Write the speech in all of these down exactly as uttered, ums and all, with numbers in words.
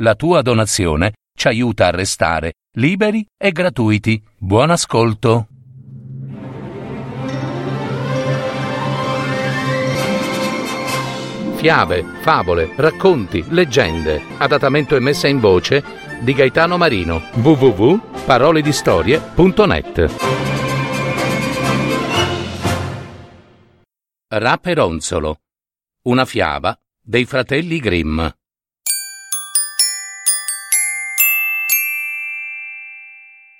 La tua donazione ci aiuta a restare liberi e gratuiti. Buon ascolto. Fiabe, favole, racconti, leggende. Adattamento e messa in voce di Gaetano Marino. w w w punto parole di storie punto net. Raperonzolo, una fiaba dei Fratelli Grimm.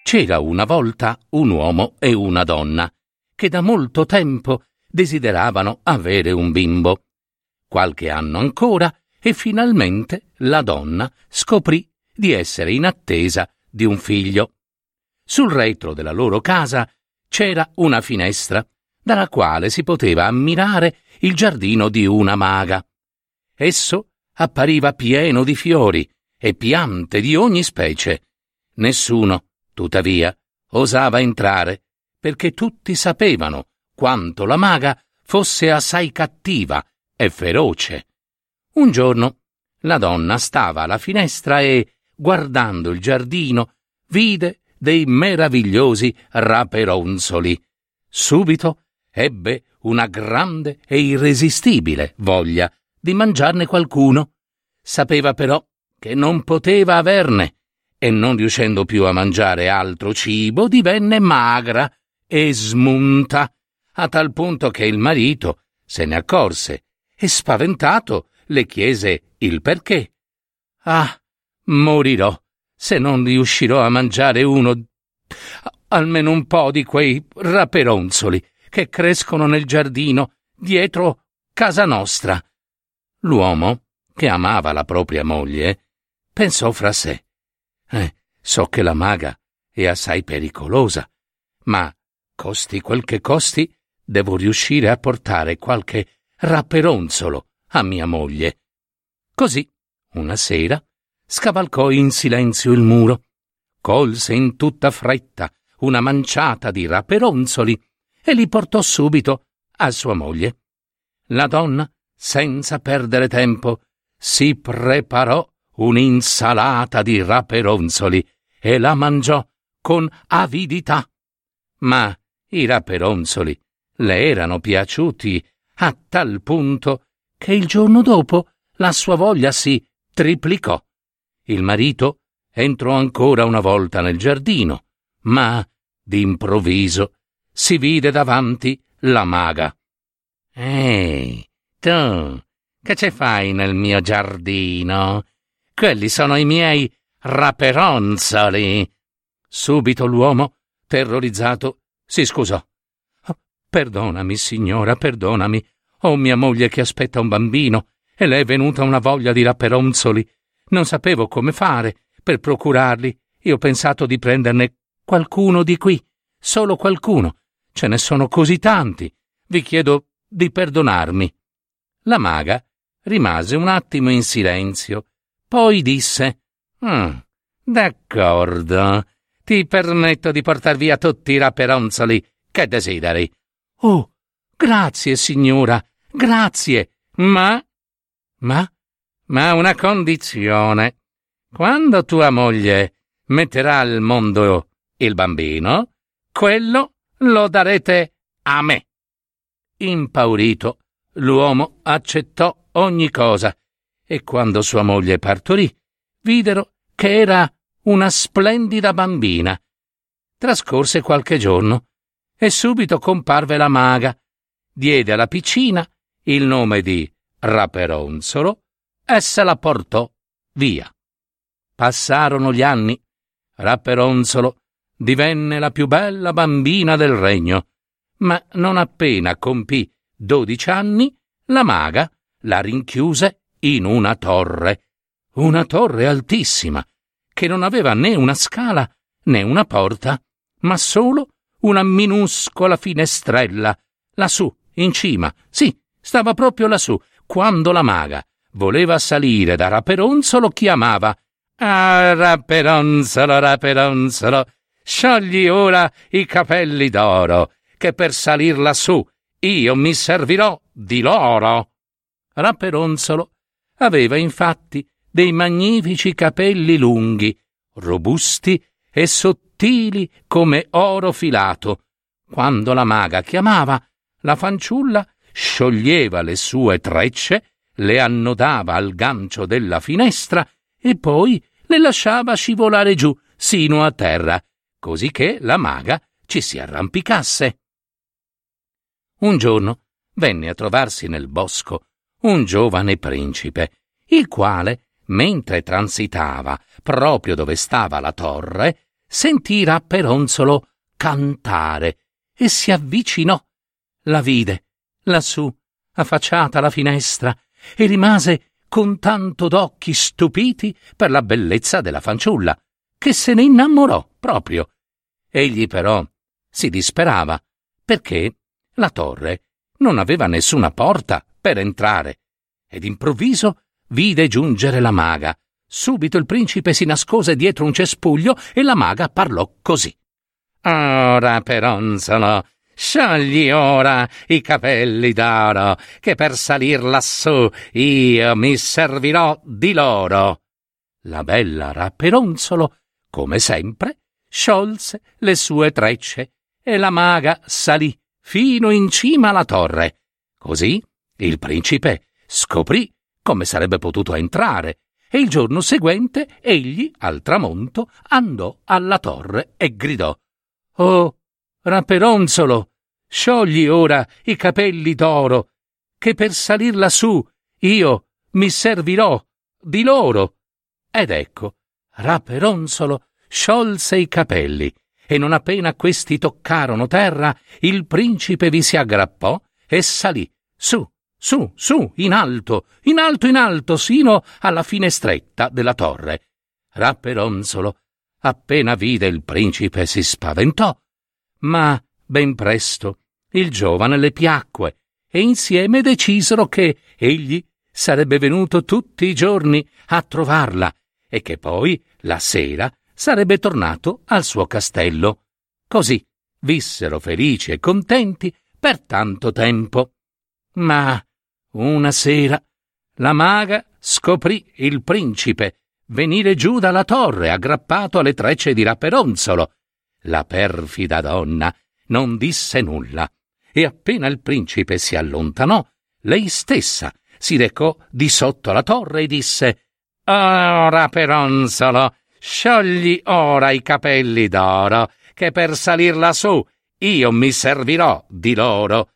C'era una volta un uomo e una donna che da molto tempo desideravano avere un bimbo. Qualche anno ancora e finalmente la donna scoprì di essere in attesa di un figlio. Sul retro della loro casa c'era una finestra dalla quale si poteva ammirare il giardino di una maga. Esso appariva pieno di fiori e piante di ogni specie. Nessuno, tuttavia, osava entrare, perché tutti sapevano quanto la maga fosse assai cattiva e feroce. Un giorno la donna stava alla finestra e, guardando il giardino, vide dei meravigliosi raperonzoli. Subito ebbe una grande e irresistibile voglia di mangiarne qualcuno. Sapeva però che non poteva averne e, non riuscendo più a mangiare altro cibo, divenne magra e smunta, a tal punto che il marito se ne accorse e, spaventato, le chiese il perché. «Ah, morirò se non riuscirò a mangiare uno, almeno un po' di quei raperonzoli che crescono nel giardino dietro casa nostra». L'uomo, che amava la propria moglie, pensò fra sé: eh, so che la maga è assai pericolosa, ma costi quel che costi devo riuscire a portare qualche raperonzolo a mia moglie. Così una sera scavalcò in silenzio il muro, colse in tutta fretta una manciata di raperonzoli e li portò subito a sua moglie. La donna, senza perdere tempo, si preparò un'insalata di raperonzoli e la mangiò con avidità. Ma i raperonzoli le erano piaciuti a tal punto che il giorno dopo la sua voglia si triplicò. Il marito entrò ancora una volta nel giardino, ma d'improvviso si vide davanti la maga. «Ehi, tu, che ci fai nel mio giardino? Quelli sono i miei raperonzoli!» Subito l'uomo, terrorizzato, si scusò. «Perdonami, signora, perdonami. Ho mia moglie che aspetta un bambino e le è venuta una voglia di raperonzoli. Non sapevo come fare per procurarli. Io ho pensato di prenderne qualcuno di qui, solo qualcuno. Ce ne sono così tanti. Vi chiedo di perdonarmi». La maga rimase un attimo in silenzio. Poi disse: mm, d'accordo, ti permetto di portar via tutti i raperonzoli che desideri». «Oh, grazie signora, grazie, ma... ma... ma una condizione. Quando tua moglie metterà al mondo il bambino, quello lo darete a me». Impaurito, l'uomo accettò ogni cosa, e quando sua moglie partorì, videro che era una splendida bambina. Trascorse qualche giorno e subito comparve la maga. Diede alla piccina il nome di Raperonzolo e se la portò via. Passarono gli anni. Raperonzolo divenne la più bella bambina del regno, ma non appena compì dodici anni, la maga la rinchiuse in una torre, una torre altissima, che non aveva né una scala né una porta, ma solo una minuscola finestrella, lassù, in cima. Sì, stava proprio lassù. Quando la maga voleva salire da Raperonzolo, chiamava: «Ah, Raperonzolo, Raperonzolo, sciogli ora i capelli d'oro, che per salir lassù io mi servirò di loro». Raperonzolo aveva infatti dei magnifici capelli lunghi, robusti e sottili come oro filato. Quando la maga chiamava, la fanciulla scioglieva le sue trecce, le annodava al gancio della finestra e poi le lasciava scivolare giù sino a terra, così che la maga ci si arrampicasse. Un giorno venne a trovarsi nel bosco un giovane principe, il quale, mentre transitava proprio dove stava la torre, sentì Raperonzolo cantare e si avvicinò. La vide lassù, affacciata alla finestra, e rimase con tanto d'occhi stupiti per la bellezza della fanciulla, che se ne innamorò proprio. Egli però si disperava, perché la torre non aveva nessuna porta per entrare, ed improvviso vide giungere la maga. Subito il principe si nascose dietro un cespuglio e la maga parlò così: «Oh, Raperonzolo, sciogli ora i capelli d'oro, che per salir lassù io mi servirò di loro». La bella Raperonzolo, come sempre, sciolse le sue trecce e la maga salì fino in cima alla torre. Così il principe scoprì come sarebbe potuto entrare, e il giorno seguente egli, al tramonto, andò alla torre e gridò: «Oh, Raperonzolo, sciogli ora i capelli d'oro, che per salir lassù io mi servirò di loro». Ed ecco, Raperonzolo sciolse i capelli, e non appena questi toccarono terra, il principe vi si aggrappò e salì su, su, su, in alto, in alto, in alto, sino alla finestretta della torre. Raperonzolo, appena vide il principe, si spaventò, ma ben presto il giovane le piacque, e insieme decisero che egli sarebbe venuto tutti i giorni a trovarla e che poi, la sera, sarebbe tornato al suo castello. Così vissero felici e contenti per tanto tempo. Ma una sera la maga scoprì il principe venire giù dalla torre aggrappato alle trecce di Raperonzolo. La perfida donna non disse nulla, e appena il principe si allontanò, lei stessa si recò di sotto la torre e disse: «Oh, Raperonzolo, sciogli ora i capelli d'oro, che per salir lassù io mi servirò di loro».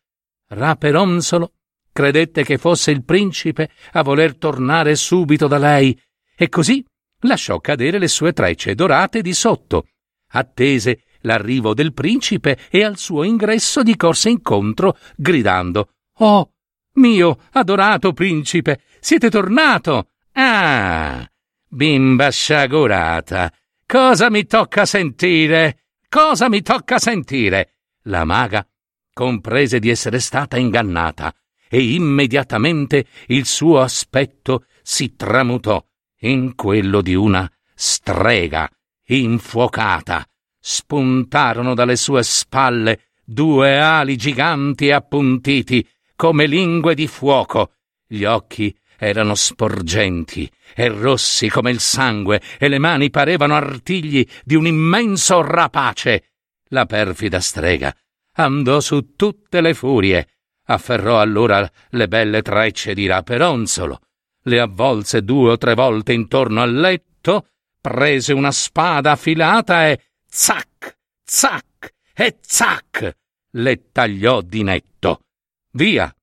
Raperonzolo credette che fosse il principe a voler tornare subito da lei, e così lasciò cadere le sue trecce dorate di sotto, attese l'arrivo del principe e al suo ingresso gli corse incontro gridando: «Oh, mio adorato principe, siete tornato! Ah, bimba sciagurata, cosa mi tocca sentire? Cosa mi tocca sentire?» La maga comprese di essere stata ingannata, e immediatamente il suo aspetto si tramutò in quello di una strega infuocata. Spuntarono dalle sue spalle due ali giganti e appuntiti come lingue di fuoco. Gli occhi erano sporgenti e rossi come il sangue, e le mani parevano artigli di un immenso rapace. La perfida strega andò su tutte le furie, afferrò allora le belle trecce di Raperonzolo, le avvolse due o tre volte intorno al letto, prese una spada affilata e zac, zac e zac le tagliò di netto. Via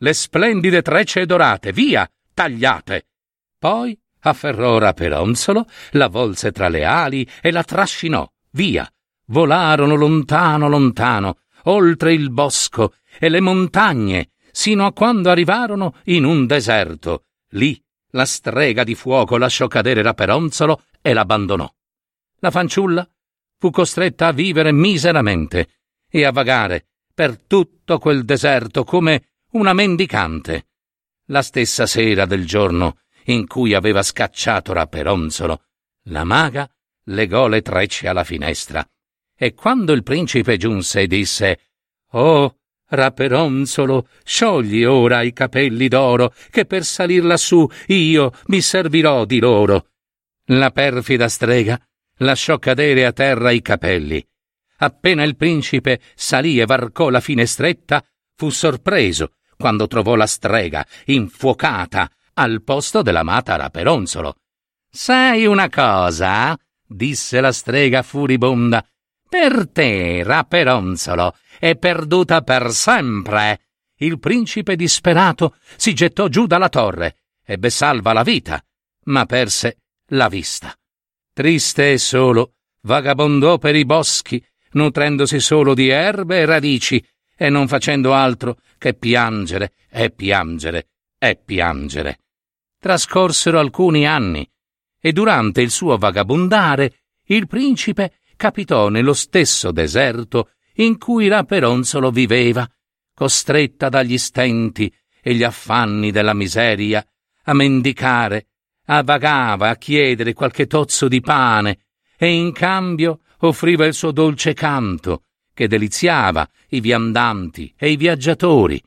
le splendide trecce dorate, via tagliate! Poi afferrò Raperonzolo, la volse tra le ali e la trascinò via. Volarono lontano lontano, oltre il bosco e le montagne, sino a quando arrivarono in un deserto. Lì la strega di fuoco lasciò cadere Raperonzolo e l'abbandonò. La fanciulla fu costretta a vivere miseramente e a vagare per tutto quel deserto come una mendicante. La stessa sera del giorno in cui aveva scacciato Raperonzolo, la maga legò le trecce alla finestra, e quando il principe giunse e disse: «Oh, Raperonzolo, sciogli ora i capelli d'oro, che per salir lassù io mi servirò di loro. La perfida strega lasciò cadere a terra i capelli. Appena il principe salì e varcò la finestretta, fu sorpreso quando trovò la strega infuocata al posto dell'amata Raperonzolo. «Sai una cosa?» disse la strega furibonda. «Per te, Raperonzolo, è perduta per sempre!» Il principe disperato si gettò giù dalla torre, ebbe salva la vita, ma perse la vista. Triste e solo, vagabondò per i boschi, nutrendosi solo di erbe e radici, e non facendo altro che piangere e piangere e piangere. Trascorsero alcuni anni, e durante il suo vagabondare il principe capitò nello stesso deserto in cui Raperonzolo viveva, costretta dagli stenti e gli affanni della miseria a mendicare, a vagava a chiedere qualche tozzo di pane e in cambio offriva il suo dolce canto che deliziava i viandanti e i viaggiatori.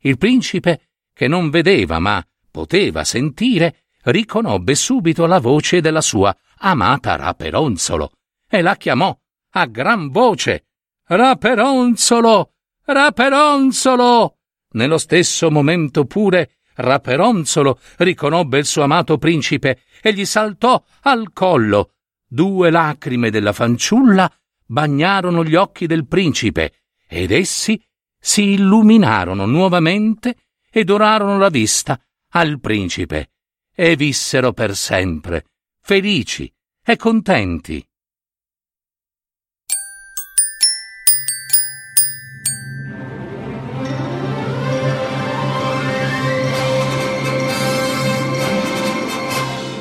Il principe, che non vedeva ma poteva sentire, riconobbe subito la voce della sua amata Raperonzolo e la chiamò a gran voce: «Raperonzolo! Raperonzolo!» Nello stesso momento pure Raperonzolo riconobbe il suo amato principe e gli saltò al collo. Due lacrime della fanciulla bagnarono gli occhi del principe ed essi si illuminarono nuovamente e dorarono la vista al principe, e vissero per sempre felici e contenti.